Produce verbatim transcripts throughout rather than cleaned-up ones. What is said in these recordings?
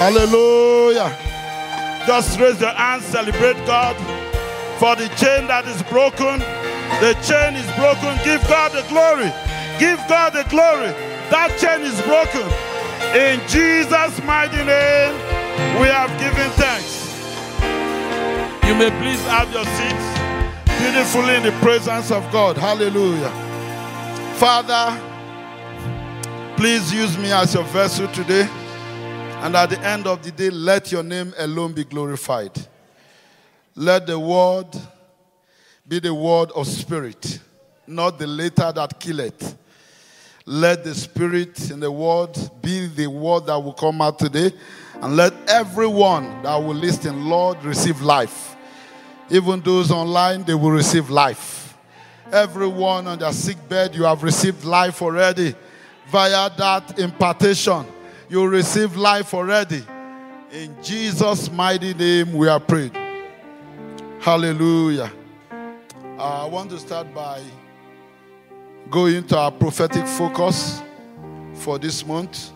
Hallelujah. Just raise your hands, celebrate God for the chain that is broken. The chain is broken. Give God the glory. Give God the glory. That chain is broken. In Jesus' mighty name, we have given thanks. You may please have your seats beautifully in the presence of God. Hallelujah. Father, please use me as your vessel today. And at the end of the day, let your name alone be glorified. Let the word be the word of spirit, not the letter that killeth. Let the spirit in the word be the word that will come out today. And let everyone that will listen, Lord, receive life. Even those online, they will receive life. Everyone on their sick bed, you have received life already. Via that impartation, you receive life already. In Jesus' mighty name we are prayed. Hallelujah. I want to start by going into our prophetic focus for this month.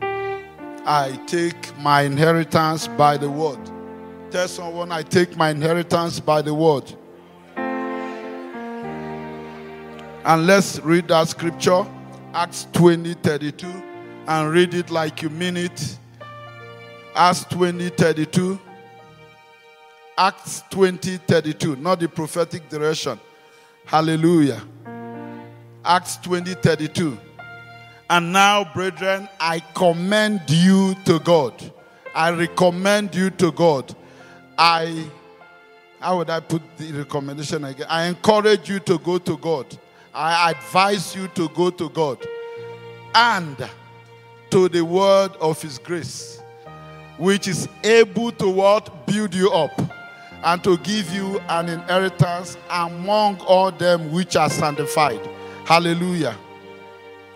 I take my inheritance by the word. Tell someone, I take my inheritance by the word. And let's read that scripture. Acts twenty thirty-two, and read it like you mean it. Acts twenty thirty-two. Acts twenty thirty-two, not the prophetic direction. Hallelujah. Acts twenty thirty-two. And now, brethren, I commend you to God. I recommend you to God. I, how would I put the recommendation again? I encourage you to go to God. I advise you to go to God and to the word of his grace, which is able to what? Build you up and to give you an inheritance among all them which are sanctified. Hallelujah.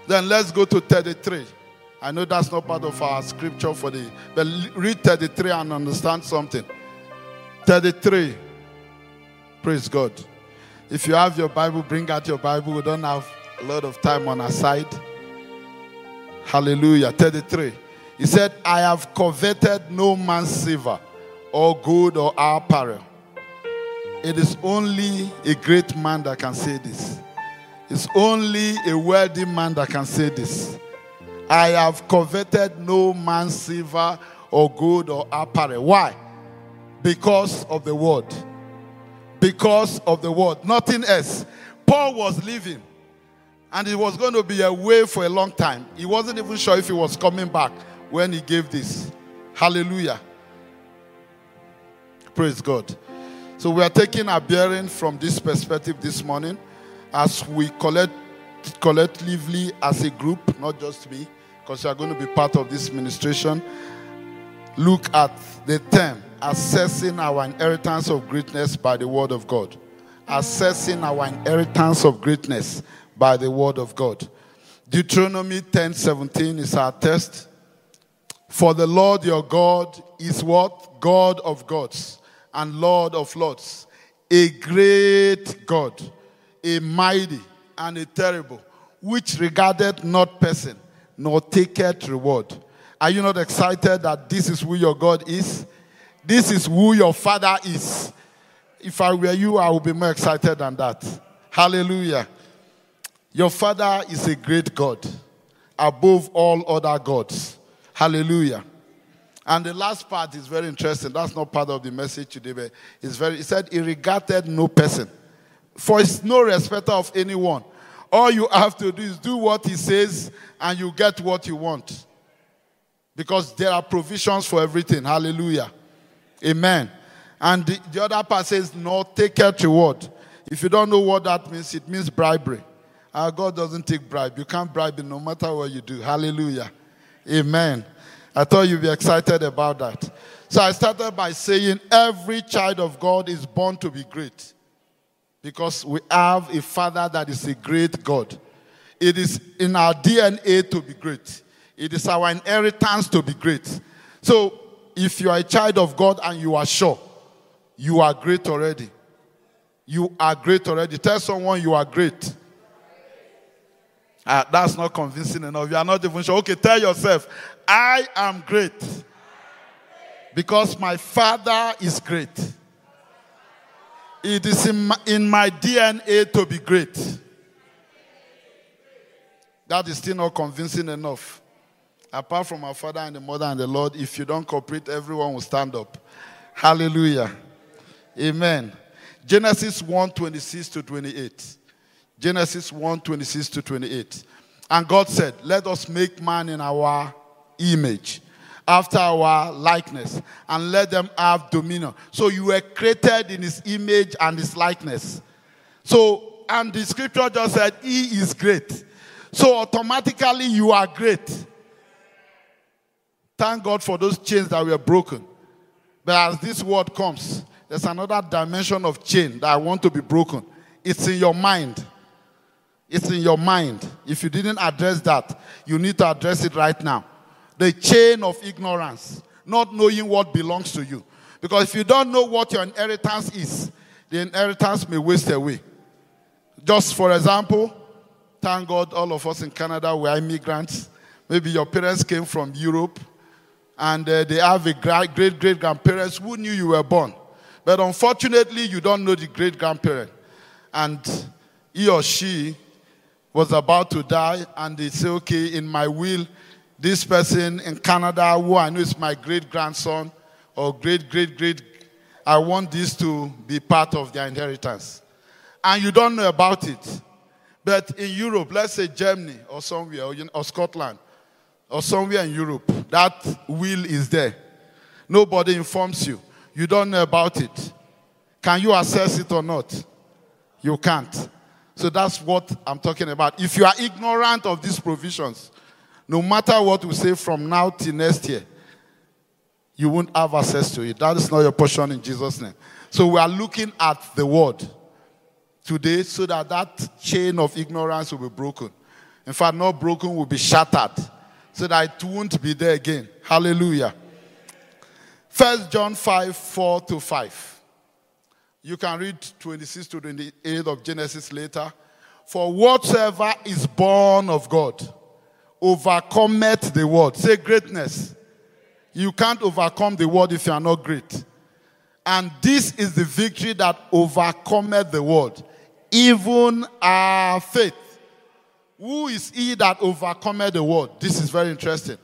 Then let's go to thirty-three. I know that's not part of our scripture for the, but read thirty-three and understand something. thirty-three. Praise God. If you have your Bible, bring out your Bible. We don't have a lot of time on our side. Hallelujah. thirty-three. He said, I have coveted no man's silver or gold or apparel. It is only a great man that can say this. It's only a wealthy man that can say this. I have coveted no man's silver or gold or apparel. Why? Because of the word. Because of the word. Nothing else. Paul was leaving. And he was going to be away for a long time. He wasn't even sure if he was coming back when he gave this. Hallelujah. Praise God. So we are taking our bearing from this perspective this morning. As we collect, collectively as a group. Not just me. Because you are going to be part of this ministration. Look at the term. Assessing our inheritance of greatness by the word of God. Assessing our inheritance of greatness by the word of God. Deuteronomy ten seventeen is our test. For the Lord your God is what? God of gods and Lord of lords. A great God, a mighty and a terrible, which regardeth not person, nor taketh reward. Are you not excited that this is who your God is? This is who your Father is. If I were you, I would be more excited than that. Hallelujah. Your Father is a great God, above all other gods. Hallelujah. And the last part is very interesting. That's not part of the message today, but it's very, it said, he regarded no person, for it's no respecter of anyone. All you have to do is do what he says, and you get what you want. Because there are provisions for everything. Hallelujah. Amen. And the, the other part says, no, take care to what? If you don't know what that means, it means bribery. Our God doesn't take bribe. You can't bribe him no matter what you do. Hallelujah. Amen. I thought you'd be excited about that. So I started by saying every child of God is born to be great. Because we have a Father that is a great God. It is in our D N A to be great. It is our inheritance to be great. So, if you are a child of God and you are sure, you are great already. You are great already. Tell someone you are great. Uh, that's not convincing enough. You are not even sure. Okay, tell yourself, I am great. because my Father is great. It is in my, in my D N A to be great. That is still not convincing enough. Apart from our Father and the Mother and the Lord, if you don't cooperate, everyone will stand up. Hallelujah. Amen. Genesis one, twenty-six to twenty-eight. Genesis one, twenty-six to twenty-eight. And God said, let us make man in our image, after our likeness, and let them have dominion. So you were created in his image and his likeness. So, and the scripture just said, he is great. So automatically you are great. Thank God for those chains that were broken. But as this word comes, there's another dimension of chain that I want to be broken. It's in your mind. It's in your mind. If you didn't address that, you need to address it right now. The chain of ignorance, not knowing what belongs to you. Because if you don't know what your inheritance is, the inheritance may waste away. Just for example, thank God all of us in Canada were immigrants. Maybe your parents came from Europe and uh, they have a great-great-grandparents who knew you were born. But unfortunately, you don't know the great-grandparent. And he or she was about to die and they say, okay, in my will, this person in Canada, who I know is my great-grandson or great-great-great, I want this to be part of their inheritance. And you don't know about it. But in Europe, let's say Germany or somewhere, or, or Scotland, or somewhere in Europe, that will is there. Nobody informs you. You don't know about it. Can you access it or not? You can't. So that's what I'm talking about. If you are ignorant of these provisions, no matter what we say from now till next year, you won't have access to it. That is not your portion in Jesus' name. So we are looking at the word today so that that chain of ignorance will be broken. In fact, not broken, will be shattered so that it won't be there again. Hallelujah. First John five, four to five. You can read twenty-six to twenty-eight of Genesis later. For whatsoever is born of God overcometh the world. Say greatness. You can't overcome the world if you are not great. And this is the victory that overcometh the world, even our faith. Who is he that overcometh the world? This is very interesting.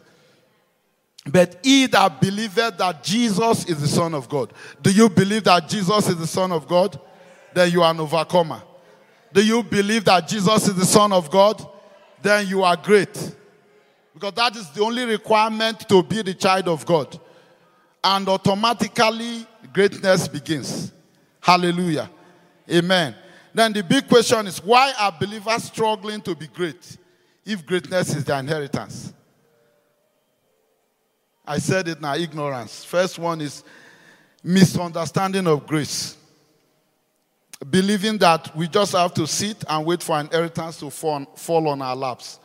But he that believeth that Jesus is the Son of God. Do you believe that Jesus is the Son of God? Then you are an overcomer. Do you believe that Jesus is the Son of God? Then you are great. Because that is the only requirement to be the child of God. And automatically, greatness begins. Hallelujah. Amen. Then the big question is, why are believers struggling to be great if greatness is their inheritance? I said it now, ignorance. First one is misunderstanding of grace. Believing that we just have to sit and wait for inheritance to fall, fall on our laps.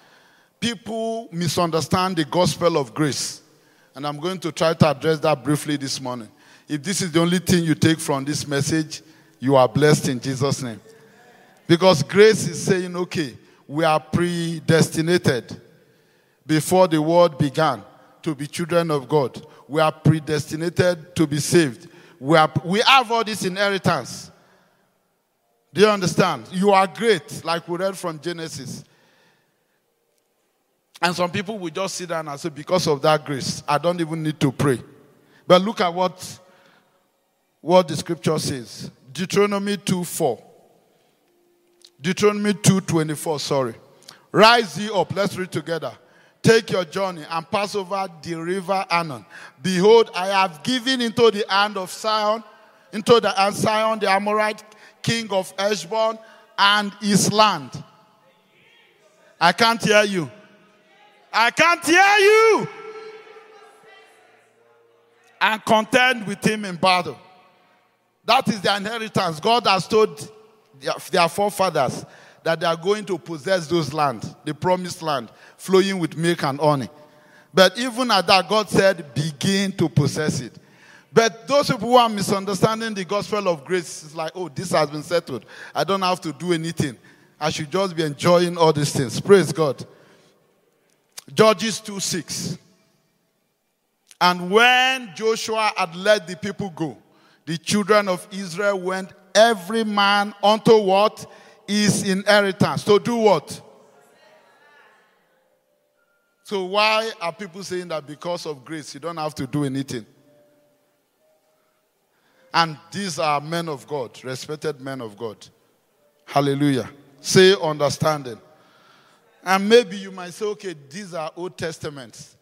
People misunderstand the gospel of grace. And I'm going to try to address that briefly this morning. If this is the only thing you take from this message, you are blessed in Jesus' name. Because grace is saying, okay, we are predestinated before the world began to be children of God. We are predestinated to be saved. We are, we have all this inheritance. Do you understand? You are great, like we read from Genesis. And some people will just sit down and say, because of that grace, I don't even need to pray. But look at what, what the scripture says. Deuteronomy two four. Deuteronomy two twenty-four, sorry. Rise ye up. Let's read together. Take your journey and pass over the river Arnon. Behold, I have given into the hand of Sihon, into the hand of Sihon, the Amorite, king of Heshbon, and his land. I can't hear you. I can't hear you. And contend with him in battle. That is their inheritance. God has told their forefathers that they are going to possess those lands, the promised land, flowing with milk and honey. But even at that, God said, begin to possess it. But those people who are misunderstanding the gospel of grace, it's like, oh, this has been settled. I don't have to do anything. I should just be enjoying all these things. Praise God. Judges two six. And when Joshua had let the people go, the children of Israel went every man unto what? His inheritance. So do what? So why are people saying that because of grace, you don't have to do anything? And these are men of God, respected men of God. Hallelujah. Say understanding. And maybe you might say, okay, these are Old Testaments.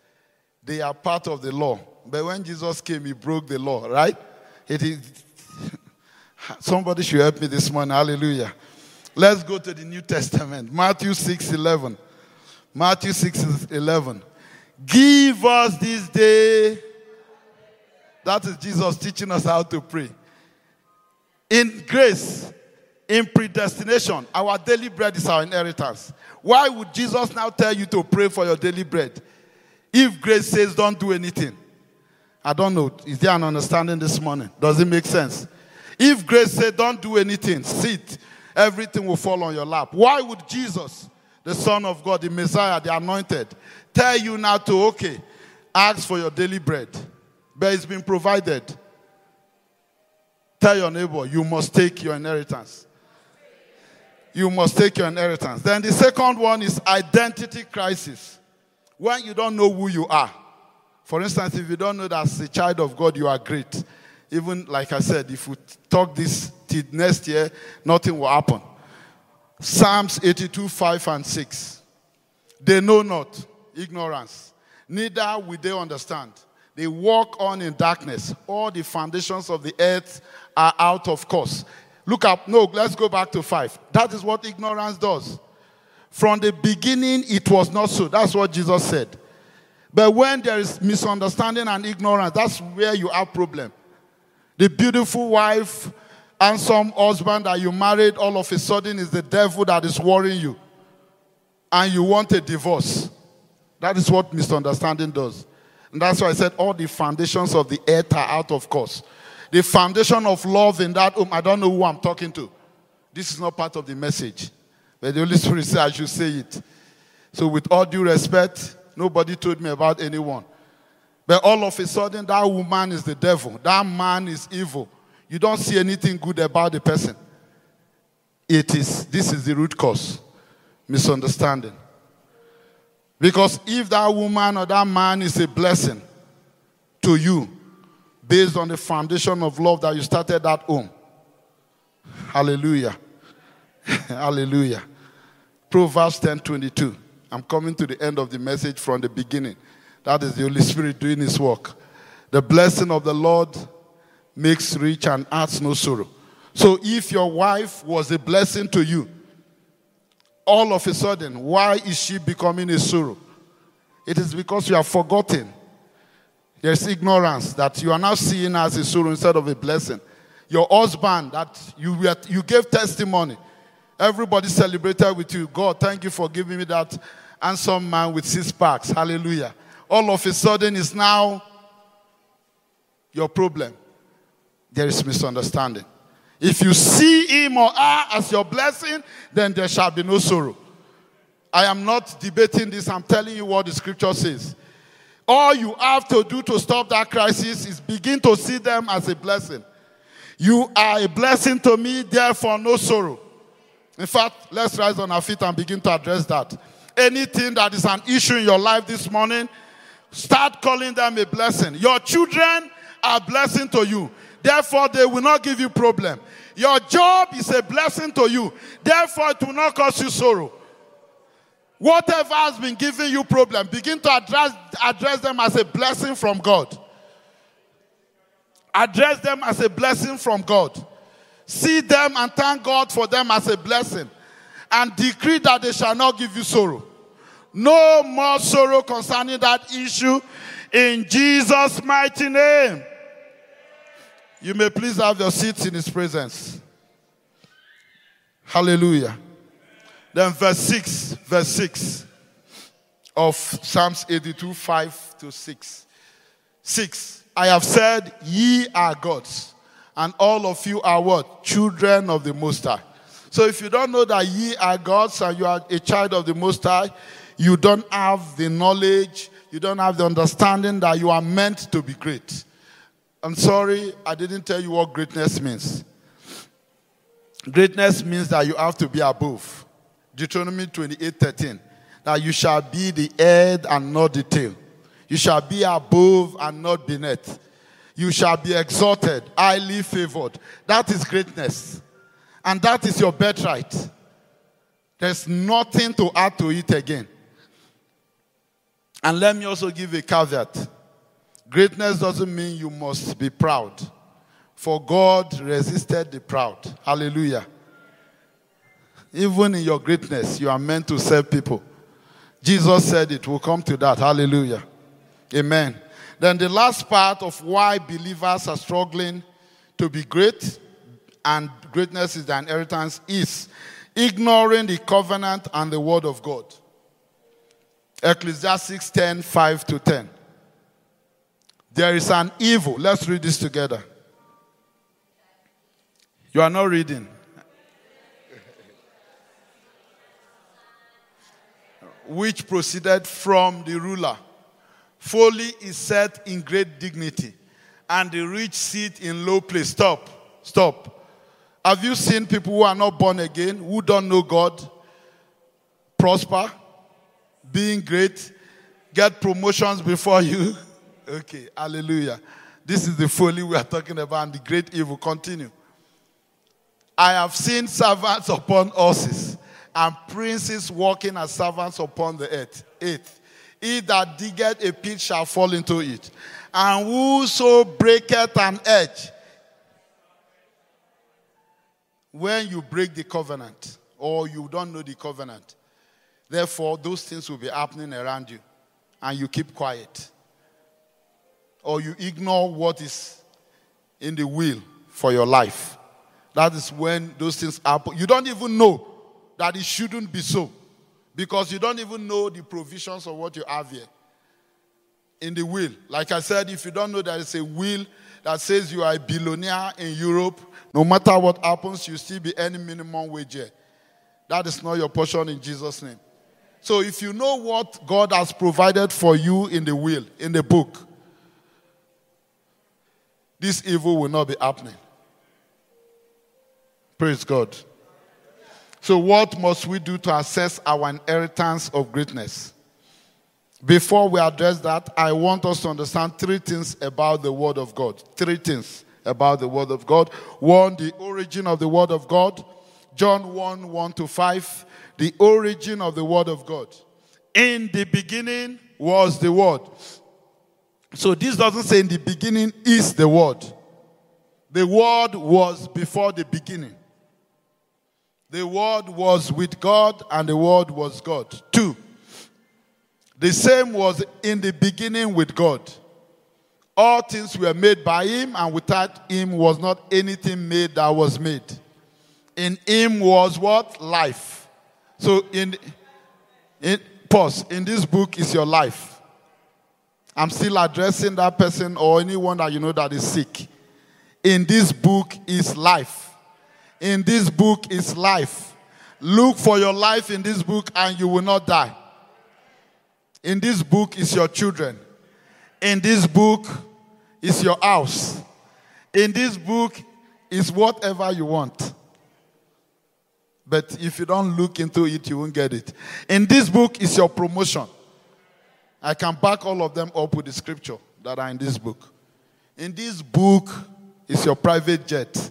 They are part of the law. But when Jesus came, he broke the law, right? It is. Somebody should help me this morning. Hallelujah. Let's go to the New Testament. Matthew six eleven. Matthew six eleven. Give us this day. That is Jesus teaching us how to pray. In grace, in predestination, our daily bread is our inheritance. Why would Jesus now tell you to pray for your daily bread? If grace says don't do anything. I don't know. Is there an understanding this morning? Does it make sense? If grace says don't do anything, sit, everything will fall on your lap. Why would Jesus, the Son of God, the Messiah, the Anointed, tell you now to, okay, ask for your daily bread? But it's been provided. Tell your neighbor, you must take your inheritance. You must take your inheritance. Then the second one is identity crisis. When you don't know who you are. For instance, if you don't know that as a child of God, you are great. Even, like I said, if we talk this till next year, nothing will happen. Psalms eighty-two, five and six. They know not, ignorance. Neither will they understand. They walk on in darkness. All the foundations of the earth are out of course. Look up. No, let's go back to five. That is what ignorance does. From the beginning, it was not so. That's what Jesus said. But when there is misunderstanding and ignorance, that's where you have problem. The beautiful wife, handsome husband that you married, all of a sudden is the devil that is worrying you. And you want a divorce. That is what misunderstanding does. And that's why I said all the foundations of the earth are out of course. The foundation of love in that home, I don't know who I'm talking to. This is not part of the message. But the Holy Spirit said I should say it. So with all due respect, nobody told me about anyone. But all of a sudden, that woman is the devil. That man is evil. You don't see anything good about the person. It is, this is the root cause. Misunderstanding. Because if that woman or that man is a blessing to you, based on the foundation of love that you started at home. Hallelujah. Hallelujah. Proverbs ten twenty-two. I'm coming to the end of the message from the beginning. That is the Holy Spirit doing his work. The blessing of the Lord makes rich and adds no sorrow. So if your wife was a blessing to you, all of a sudden, why is she becoming a sorrow? It is because you have forgotten. There's ignorance that you are now seeing as a sorrow instead of a blessing. Your husband that you were, you gave testimony. Everybody celebrated with you. God, thank you for giving me that handsome man with six packs. Hallelujah. All of a sudden, it's now your problem. There is misunderstanding. If you see him or her as your blessing, then there shall be no sorrow. I am not debating this. I'm telling you what the scripture says. All you have to do to stop that crisis is begin to see them as a blessing. You are a blessing to me, therefore no sorrow. In fact, let's rise on our feet and begin to address that. Anything that is an issue in your life this morning, start calling them a blessing. Your children are a blessing to you. Therefore, they will not give you problem. Your job is a blessing to you. Therefore, it will not cause you sorrow. Whatever has been giving you problem, begin to address, address them as a blessing from God. Address them as a blessing from God. See them and thank God for them as a blessing. And decree that they shall not give you sorrow. No more sorrow concerning that issue. In Jesus' mighty name. You may please have your seats in his presence. Hallelujah. Then verse six, verse six of Psalms eighty-two, five to six. six, I have said, ye are gods, and all of you are what? Children of the Most High. So if you don't know that ye are gods and you are a child of the Most High, you don't have the knowledge You don't have the understanding that you are meant to be great. I'm sorry, I didn't tell you what greatness means. Greatness means that you have to be above. Deuteronomy twenty-eight thirteen, that you shall be the head and not the tail. You shall be above and not beneath. You shall be exalted, highly favored. That is greatness. And that is your birthright. There's nothing to add to it again. And let me also give a caveat. Greatness doesn't mean you must be proud. For God resisted the proud. Hallelujah. Even in your greatness, you are meant to serve people. Jesus said it. We'll come to that. Hallelujah. Amen. Then the last part of why believers are struggling to be great, and greatness is the inheritance, is ignoring the covenant and the word of God. Ecclesiastes ten, five to ten. There is an evil. Let's read this together. You are not reading. Which proceeded from the ruler. Folly is set in great dignity, and the rich sit in low place. Stop. Stop. Have you seen people who are not born again, who don't know God, prosper, being great, get promotions before you? Okay, hallelujah. This is the folly we are talking about, and the great evil. Continue. I have seen servants upon horses, and princes walking as servants upon the earth. Eighth. He that diggeth a pit shall fall into it. And whoso breaketh an edge. When you break the covenant, or you don't know the covenant, therefore those things will be happening around you. And you keep quiet. Or you ignore what is in the will for your life. That is when those things happen. You don't even know that it shouldn't be so. Because you don't even know the provisions of what you have here in the will. Like I said, if you don't know there is a will that says you are a billionaire in Europe, no matter what happens, you still be earning minimum wage here. That is not your portion in Jesus' name. So if you know what God has provided for you in the will, in the book, this evil will not be happening. Praise God. So what must we do to assess our inheritance of greatness? Before we address that, I want us to understand three things about the Word of God. Three things about the Word of God. One, the origin of the Word of God. John one, one to five. The origin of the Word of God. In the beginning was the Word. So this doesn't say in the beginning is the Word. The Word was before the beginning. The Word was with God, and the Word was God. Two, the same was in the beginning with God. All things were made by Him, and without Him was not anything made that was made. In Him was what? Life. So, in, in pause. In this book is your life. I'm still addressing that person or anyone that you know that is sick. In this book is life. In this book is life. Look for your life in this book and you will not die. In this book is your children. In this book is your house. In this book is whatever you want. But if you don't look into it, you won't get it. In this book is your promotion. I can back all of them up with the scripture that are in this book. In this book is your private jet.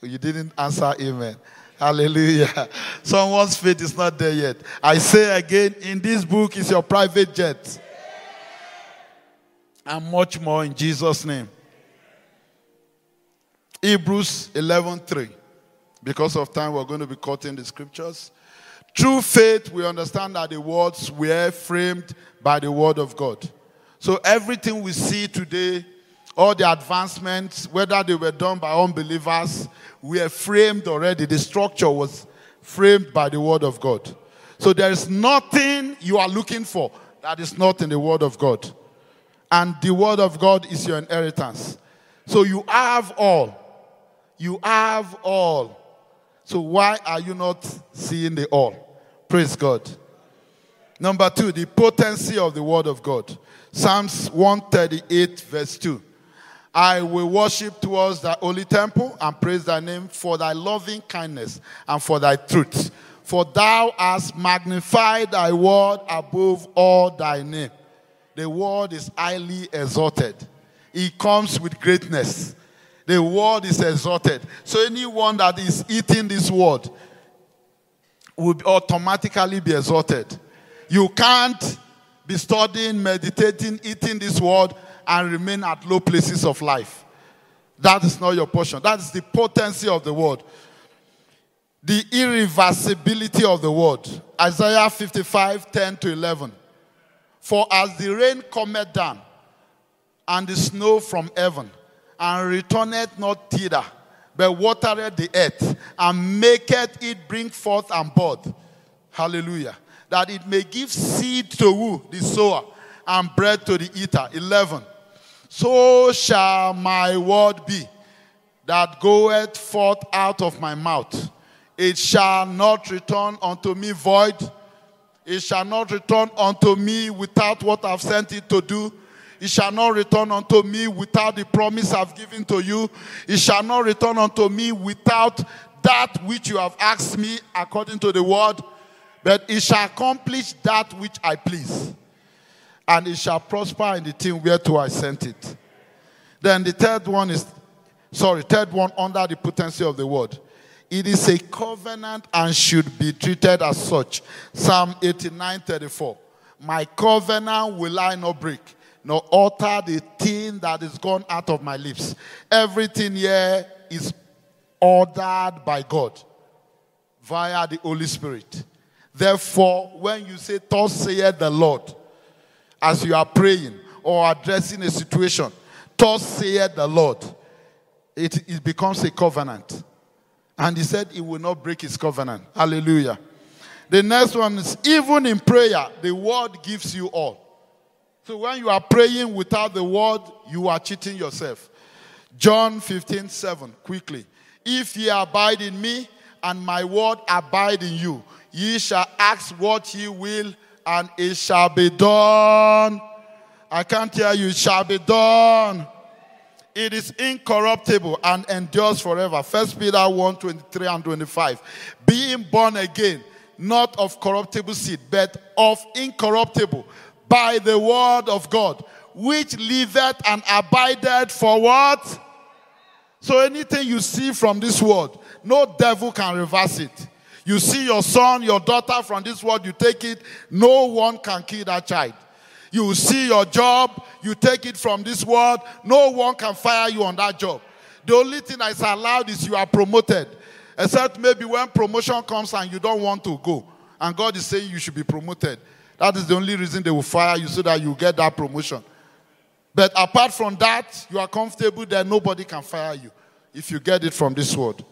You didn't answer amen. Hallelujah. Someone's faith is not there yet. I say again, in this book is your private jet. And much more in Jesus' name. Hebrews eleven three. Because of time, we're going to be cutting the scriptures. Through faith, we understand that the words were framed by the word of God. So everything we see today, all the advancements, whether they were done by unbelievers, were framed already. The structure was framed by the Word of God. So there is nothing you are looking for that is not in the Word of God. And the Word of God is your inheritance. So you have all. You have all. So why are you not seeing the all? Praise God. Number two, the potency of the word of God. Psalms one thirty-eight verse two. I will worship towards thy holy temple and praise thy name for thy loving kindness and for thy truth. For thou hast magnified thy word above all thy name. The word is highly exalted. It comes with greatness. The word is exalted. So anyone that is eating this word will automatically be exalted. You can't be studying, meditating, eating this word and remain at low places of life. That is not your portion. That is the potency of the word. The irreversibility of the word. Isaiah fifty-five, ten to eleven. For as the rain cometh down, and the snow from heaven, and returneth not thither, but watereth the earth, and maketh it bring forth and bud. Hallelujah. That it may give seed to who? The sower, and bread to the eater. eleven. So shall my word be, that goeth forth out of my mouth. It shall not return unto me void. It shall not return unto me without what I've sent it to do. It shall not return unto me without the promise I've given to you. It shall not return unto me without that which you have asked me according to the word. But it shall accomplish that which I please. And it shall prosper in the thing whereto I sent it. Then the third one is, sorry, third one under the potency of the word. It is a covenant and should be treated as such. Psalm eighty-nine thirty-four. My covenant will I not break, nor alter the thing that is gone out of my lips. Everything here is ordered by God via the Holy Spirit. Therefore, when you say, thus saith the Lord, as you are praying or addressing a situation, thus saith the Lord, it, it becomes a covenant. And he said he will not break his covenant. Hallelujah. The next one is, even in prayer, the word gives you all. So when you are praying without the word, you are cheating yourself. John fifteen seven, quickly. If ye abide in me, and my word abide in you, ye shall ask what ye will, and it shall be done. I can't hear you. It shall be done. It is incorruptible and endures forever. First Peter one, twenty-three and twenty-five. Being born again, not of corruptible seed, but of incorruptible, by the word of God, which liveth and abideth for what? So anything you see from this word, no devil can reverse it. You see your son, your daughter from this word, you take it, no one can kill that child. You see your job, you take it from this world, no one can fire you on that job. The only thing that is allowed is you are promoted. Except maybe when promotion comes and you don't want to go. And God is saying you should be promoted. That is the only reason they will fire you, so that you get that promotion. But apart from that, you are comfortable that nobody can fire you if you get it from this word.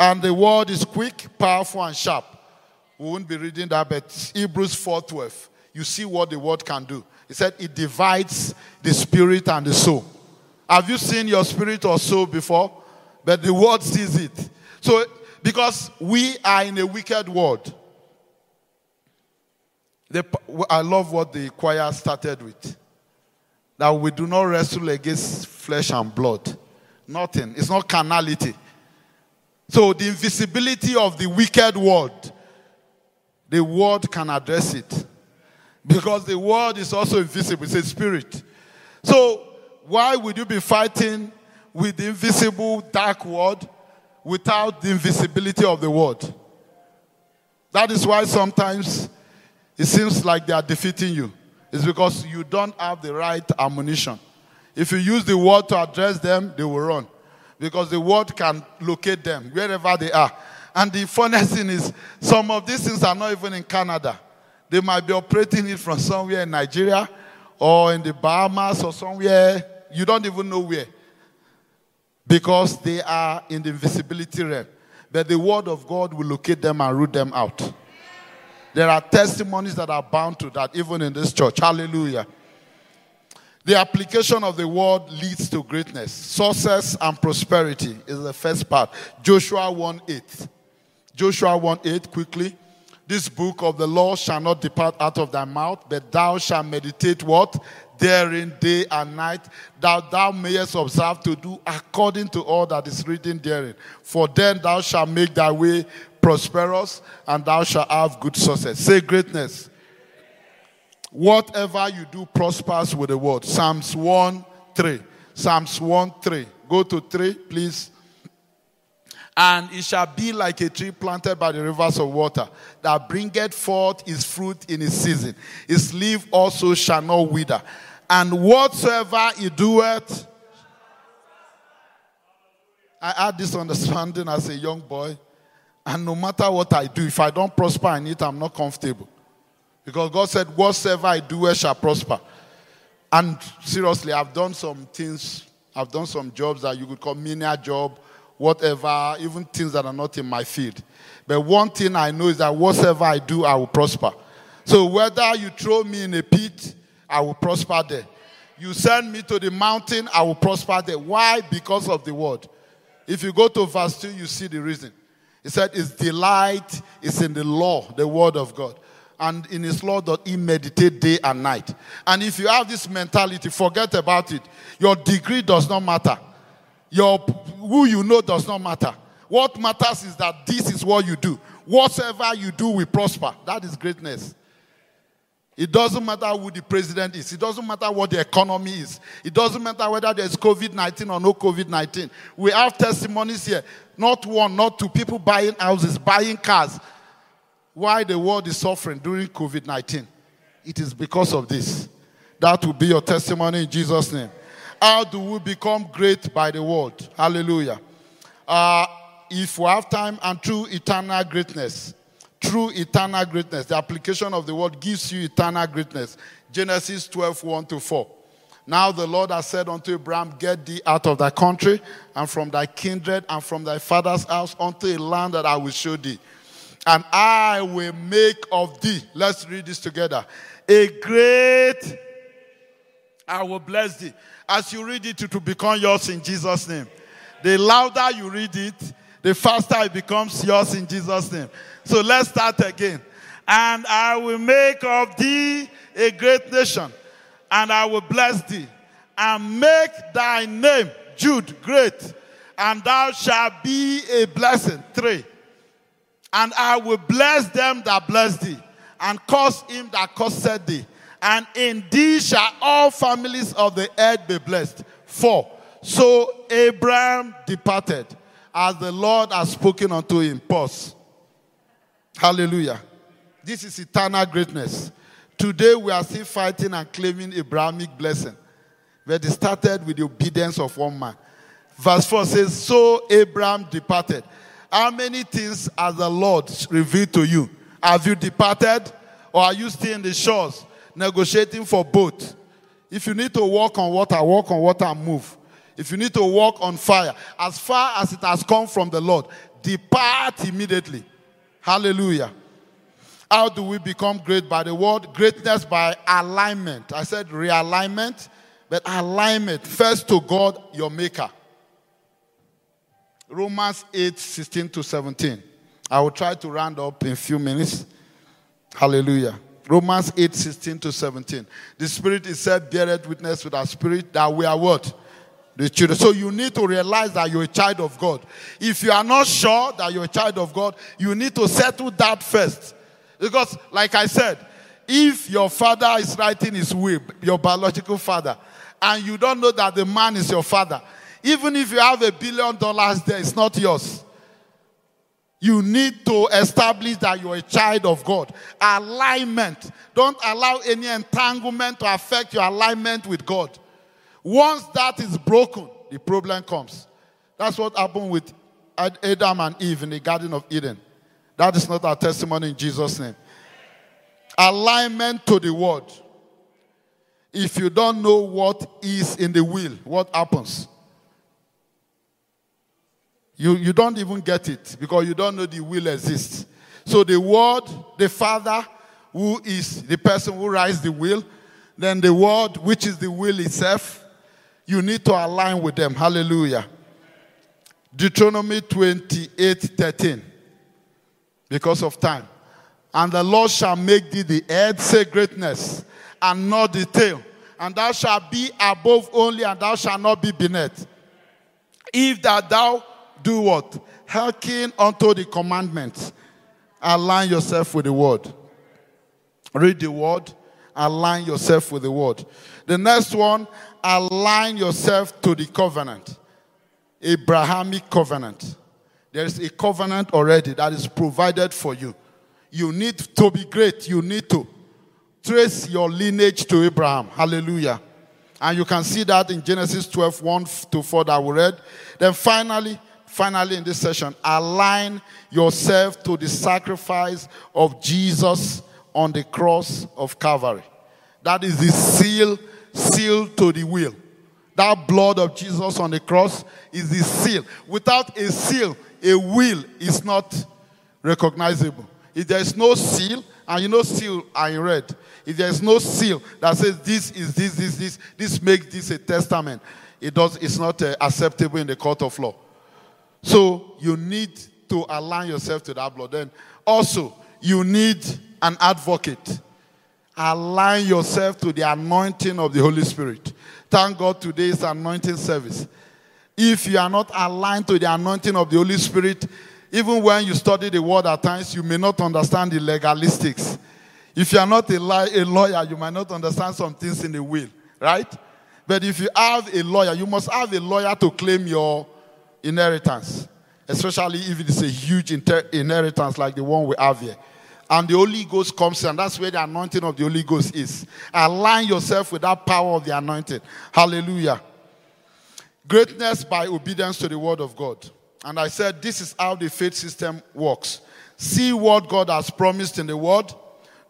And the word is quick, powerful, and sharp. We won't be reading that, but Hebrews four twelve. You see what the word can do. He said it divides the spirit and the soul. Have you seen your spirit or soul before? But the word sees it. So, because we are in a wicked world. The, I love what the choir started with. That we do not wrestle against flesh and blood. Nothing. It's not carnality. So, the invisibility of the wicked world, the word can address it. Because the word is also invisible. It's a spirit. So, why would you be fighting with the invisible dark word without the invisibility of the word? That is why sometimes it seems like they are defeating you. It's because you don't have the right ammunition. If you use the word to address them, they will run. Because the word can locate them wherever they are. And the funniest thing is, some of these things are not even in Canada. They might be operating it from somewhere in Nigeria or in the Bahamas or somewhere. You don't even know where. Because they are in the invisibility realm. But the word of God will locate them and root them out. There are testimonies that are bound to that, even in this church. Hallelujah. The application of the word leads to greatness. Success and prosperity is the first part. Joshua one eight. Joshua one eight, quickly. This book of the law shall not depart out of thy mouth, but thou shalt meditate what? Therein day and night, that thou mayest observe to do according to all that is written therein. For then thou shalt make thy way prosperous, and thou shalt have good success. Say greatness. Whatever you do prospers with the word. Psalms one three. Psalms one three. Go to three, please. And it shall be like a tree planted by the rivers of water, that bringeth forth its fruit in its season. Its leaf also shall not wither. And whatsoever it doeth. I had this understanding as a young boy. And no matter what I do, if I don't prosper in it, I'm not comfortable. Because God said, whatsoever I do shall prosper. And seriously, I've done some things, I've done some jobs that you could call menial job, whatever, even things that are not in my field. But one thing I know is that whatsoever I do, I will prosper. So whether you throw me in a pit, I will prosper there. You send me to the mountain, I will prosper there. Why? Because of the word. If you go to verse two, you see the reason. He said, his delight is in the law, the word of God. And in his law doth he meditate day and night. And if you have this mentality, forget about it. Your degree does not matter. Your who you know does not matter. What matters is that this is what you do. Whatsoever you do will prosper. That is greatness. It doesn't matter who the president is. It doesn't matter what the economy is. It doesn't matter whether there's covid nineteen or no covid nineteen. We have testimonies here. Not one, not two. People buying houses, buying cars. Why the world is suffering during covid nineteen? It is because of this. That will be your testimony in Jesus' name. How do we become great? By the word? Hallelujah. Uh, if we have time, and through eternal greatness. True eternal greatness. The application of the word gives you eternal greatness. Genesis twelve, one to four. Now the Lord has said unto Abraham, get thee out of thy country, and from thy kindred, and from thy father's house, unto a land that I will show thee. And I will make of thee, let's read this together, a great, I will bless thee. As you read it, it will become yours in Jesus' name. The louder you read it, the faster it becomes yours in Jesus' name. So let's start again. And I will make of thee a great nation, and I will bless thee, and make thy name, Jude, great, and thou shalt be a blessing. Three. And I will bless them that bless thee, and curse him that curseth thee. And in thee shall all families of the earth be blessed. Four. So Abraham departed, as the Lord has spoken unto him. Pause. Hallelujah. This is eternal greatness. Today we are still fighting and claiming Abrahamic blessing, but it started with the obedience of one man. Verse four says, so Abraham departed. How many things has the Lord revealed to you? Have you departed, or are you still in the shores negotiating for boat? If you need to walk on water, walk on water and move. If you need to walk on fire, as far as it has come from the Lord, depart immediately. Hallelujah. How do we become great? By the word? Greatness by alignment. I said realignment, but alignment. First to God, your maker. Romans eight, sixteen to seventeen. I will try to round up in a few minutes. Hallelujah. Romans eight, sixteen to seventeen. The Spirit is said, beareth witness with our spirit that we are what? The children. So you need to realize that you're a child of God. If you are not sure that you're a child of God, you need to settle that first. Because, like I said, if your father is writing his will, your biological father, and you don't know that the man is your father, even if you have a billion dollars there, it's not yours. You need to establish that you're a child of God. Alignment. Don't allow any entanglement to affect your alignment with God. Once that is broken, the problem comes. That's what happened with Adam and Eve in the Garden of Eden. That is not our testimony in Jesus' name. Alignment to the word. If you don't know what is in the will, what happens? You, you don't even get it because you don't know the will exists. So the word, the Father, who is the person who writes the will, then the word, which is the will itself, you need to align with them. Hallelujah. Deuteronomy twenty-eight, thirteen. Because of time. And the Lord shall make thee the head, say greatness, and not the tail. And thou shalt be above only, and thou shalt not be beneath. If that thou do what? Hearken unto the commandments. Align yourself with the word. Read the word. Align yourself with the word. The next one, align yourself to the covenant. Abrahamic covenant. There is a covenant already that is provided for you. You need to be great. You need to trace your lineage to Abraham. Hallelujah. And you can see that in Genesis twelve, one to four that we read. Then finally, finally in this session, align yourself to the sacrifice of Jesus on the cross of Calvary. That is the seal, seal to the will. That blood of Jesus on the cross is the seal. Without a seal, a will is not recognizable. If there is no seal, and you know seal are in red. If there is no seal that says this is this, this, this, this makes this a testament, it does, it's not uh, acceptable in the court of law. So you need to align yourself to that blood. Then also, you need an advocate. Align yourself to the anointing of the Holy Spirit. Thank God today is anointing service. If you are not aligned to the anointing of the Holy Spirit, even when you study the word at times, you may not understand the legalistics. If you are not a, li- a lawyer, you might not understand some things in the will, right? But if you have a lawyer, you must have a lawyer to claim your inheritance, especially if it is a huge inter- inheritance like the one we have here. And the Holy Ghost comes, and that's where the anointing of the Holy Ghost is. Align yourself with that power of the anointing. Hallelujah. Greatness by obedience to the word of God. And I said, this is how the faith system works. See what God has promised in the word.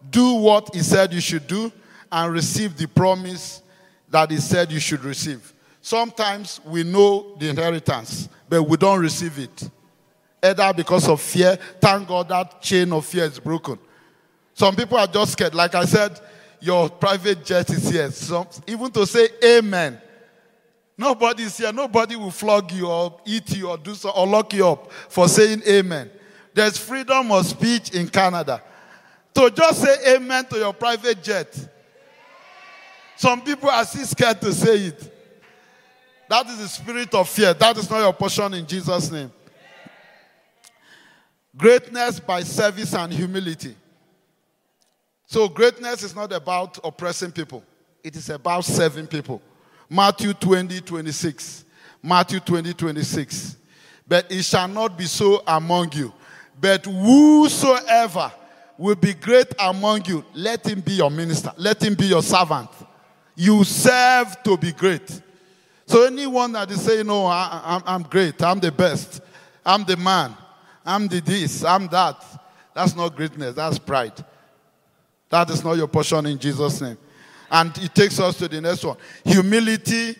Do what he said you should do. And receive the promise that he said you should receive. Sometimes we know the inheritance, but we don't receive it. Either because of fear. Thank God that chain of fear is broken. Some people are just scared. Like I said, your private jet is here. So even to say amen, nobody is here. Nobody will flog you or eat you or do so or lock you up for saying amen. There's freedom of speech in Canada. To just say amen to your private jet. Some people are still scared to say it. That is the spirit of fear. That is not your portion in Jesus' name. Greatness by service and humility. So greatness is not about oppressing people. It is about serving people. Matthew twenty, twenty-six. Matthew twenty, twenty-six. But it shall not be so among you. But whosoever will be great among you, let him be your minister. Let him be your servant. You serve to be great. So anyone that is saying, no, I, I'm, I'm great. I'm the best. I'm the man. I'm the this. I'm that. That's not greatness. That's pride. That is not your portion in Jesus' name. And it takes us to the next one. Humility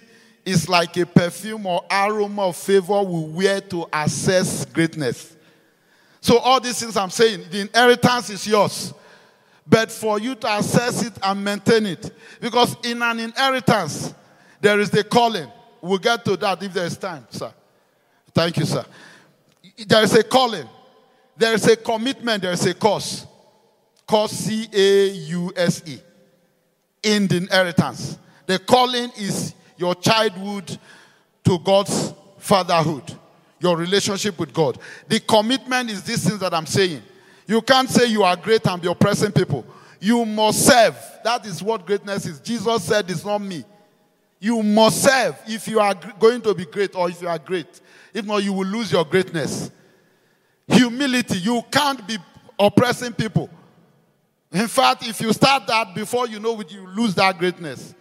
is like a perfume or aroma of favor we wear to assess greatness. So all these things I'm saying, the inheritance is yours. But for you to assess it and maintain it. Because in an inheritance, there is the calling. We'll get to that if there is time, sir. Thank you, sir. There is a calling. There is a commitment. There is a cause. Cause, C A U S E. In the inheritance. The calling is your childhood to God's fatherhood. Your relationship with God. The commitment is these things that I'm saying. You can't say you are great and be oppressing people. You must serve. That is what greatness is. Jesus said, it's not me. You must serve if you are going to be great or if you are great. If not, you will lose your greatness. Humility. You can't be oppressing people. In fact, if you start that, before you know it, you lose that greatness.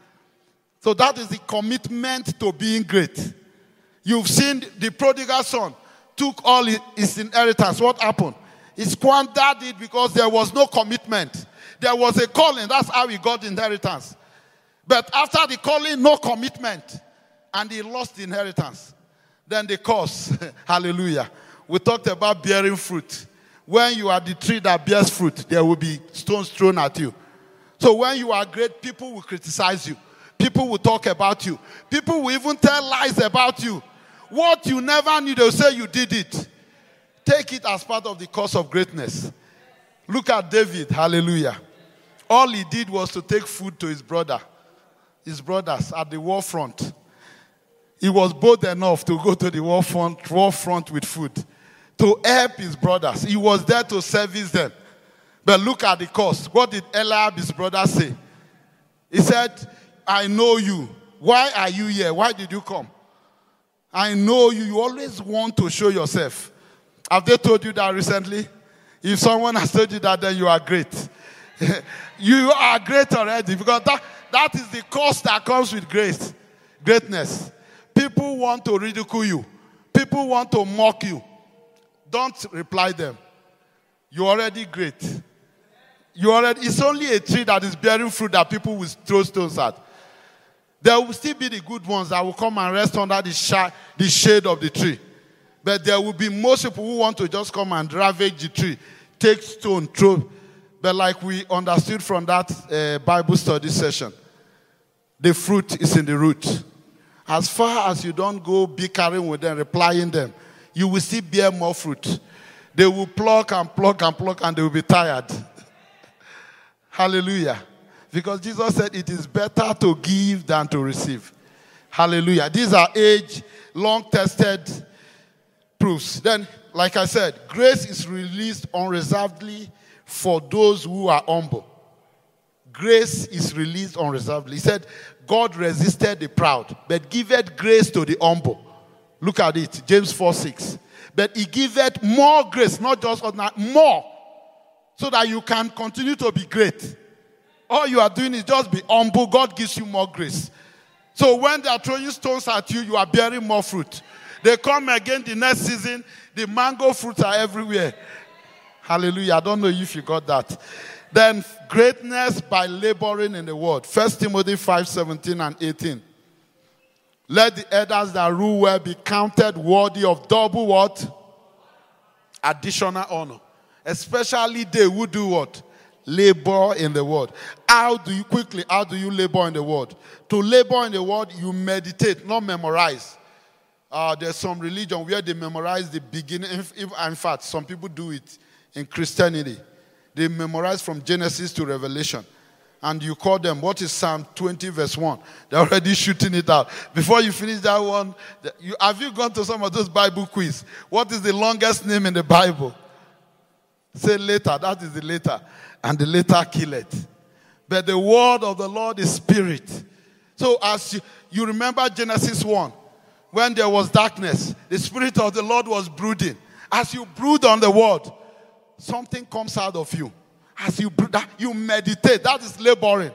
So that is the commitment to being great. You've seen the prodigal son took all his inheritance. What happened? He squandered it because there was no commitment. There was a calling. That's how he got inheritance. But after the calling, no commitment. And he lost the inheritance. Then the cause. Hallelujah. We talked about bearing fruit. When you are the tree that bears fruit, there will be stones thrown at you. So when you are great, people will criticize you. People will talk about you. People will even tell lies about you. What you never knew, they'll say you did it. Take it as part of the course of greatness. Look at David. Hallelujah. All he did was to take food to his brother, his brothers at the war front. He was bold enough to go to the war front, war front with food to help his brothers. He was there to service them. But look at the cost. What did Eliab, his brother, say? He said, I know you. Why are you here? Why did you come? I know you. You always want to show yourself. Have they told you that recently? If someone has told you that, then you are great. You are great already, because that, that is the cost that comes with grace, greatness. People want to ridicule you. People want to mock you. Don't reply them. You're already great. You already. It's only a tree that is bearing fruit that people will throw stones at. There will still be the good ones that will come and rest under the, sh- the shade of the tree. But there will be most people who want to just come and ravage the tree, take stone, throw. But like we understood from that uh, Bible study session, the fruit is in the root. As far as you don't go bickering with them, replying them, you will still bear more fruit. They will pluck and pluck and pluck and they will be tired. Hallelujah. Because Jesus said it is better to give than to receive. Hallelujah. These are age-long tested proofs. Then, like I said, grace is released unreservedly for those who are humble. Grace is released unreservedly. He said, God resisted the proud, but giveth grace to the humble. Look at it, James four six. But he giveth more grace, not just ordinary, more, so that you can continue to be great. All you are doing is just be humble. God gives you more grace. So when they are throwing stones at you, you are bearing more fruit. They come again the next season, the mango fruits are everywhere. Hallelujah. I don't know if you got that. Then greatness by laboring in the word. First Timothy five seventeen and eighteen. Let the elders that rule well be counted worthy of double what? Additional honor. Especially they who do what? Labor in the word. How do you quickly, how do you labor in the word? To labor in the word, you meditate, not memorize. Uh, there's some religion where they memorize the beginning. If, if, in fact, some people do it in Christianity. They memorize from Genesis to Revelation. And you call them, what is Psalm twenty verse one? They're already shooting it out. Before you finish that one, you, have you gone to some of those Bible quiz? What is the longest name in the Bible? Say later, that is the later. And the later killeth. But the word of the Lord is spirit. So as you, you remember Genesis one, when there was darkness, the spirit of the Lord was brooding. As you brood on the word, something comes out of you. As you brood, you meditate. That is laboring.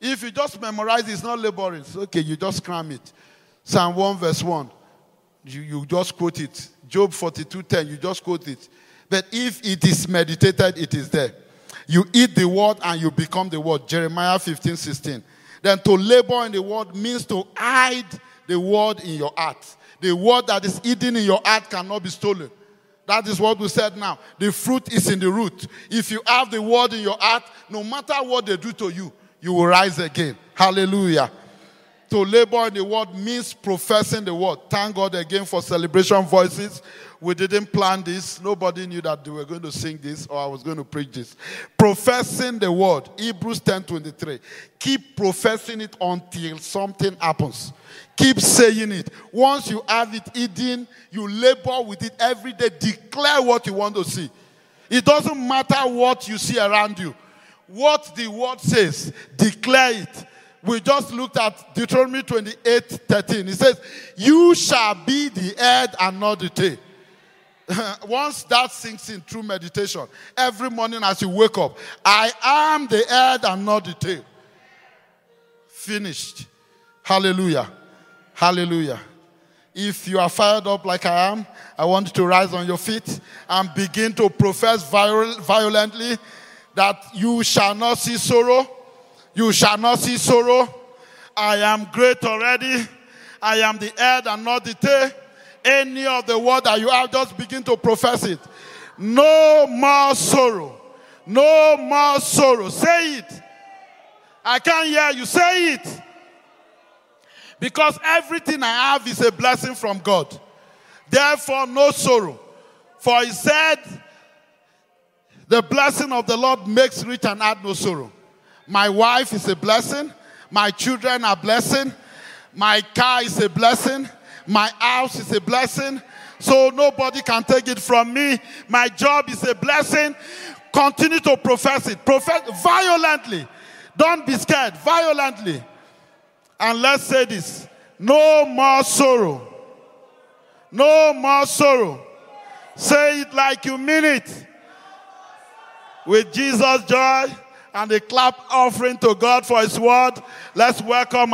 If you just memorize, it's not laboring. It's okay, you just cram it. Psalm one verse one, you, you just quote it. Job forty-two ten, you just quote it. But if it is meditated, it is there. You eat the word and you become the word. Jeremiah fifteen sixteen. Then to labor in the word means to hide the word in your heart. The word that is hidden in your heart cannot be stolen. That is what we said now. The fruit is in the root. If you have the word in your heart, no matter what they do to you, you will rise again. Hallelujah. To labor in the word means professing the word. Thank God again for Celebration Voices. We didn't plan this. Nobody knew that they were going to sing this or I was going to preach this. Professing the word. Hebrews ten twenty-three. Keep professing it until something happens. Keep saying it. Once you have it hidden, you labor with it every day. Declare what you want to see. It doesn't matter what you see around you. What the word says, declare it. We just looked at Deuteronomy twenty-eight thirteen. It says, you shall be the head and not the tail. Once that sinks in through meditation, every morning as you wake up, I am the head and not the tail. Finished. Hallelujah. Hallelujah. If you are fired up like I am, I want you to rise on your feet and begin to profess viol- violently that you shall not see sorrow. You shall not see sorrow. I am great already. I am the head and not the tail. Any of the word that you have, just begin to profess it. No more sorrow. No more sorrow. Say it. I can't hear you. Say it. Because everything I have is a blessing from God. Therefore, no sorrow. For he said, The blessing of the Lord makes rich and add no sorrow. My wife is a blessing. My children are a blessing. My car is a blessing. My house is a blessing. So nobody can take it from me. My job is a blessing. Continue to profess it. Profess violently. Don't be scared. Violently. And let's say this. No more sorrow. No more sorrow. Say it like you mean it. With Jesus' joy and a clap offering to God for his word, let's welcome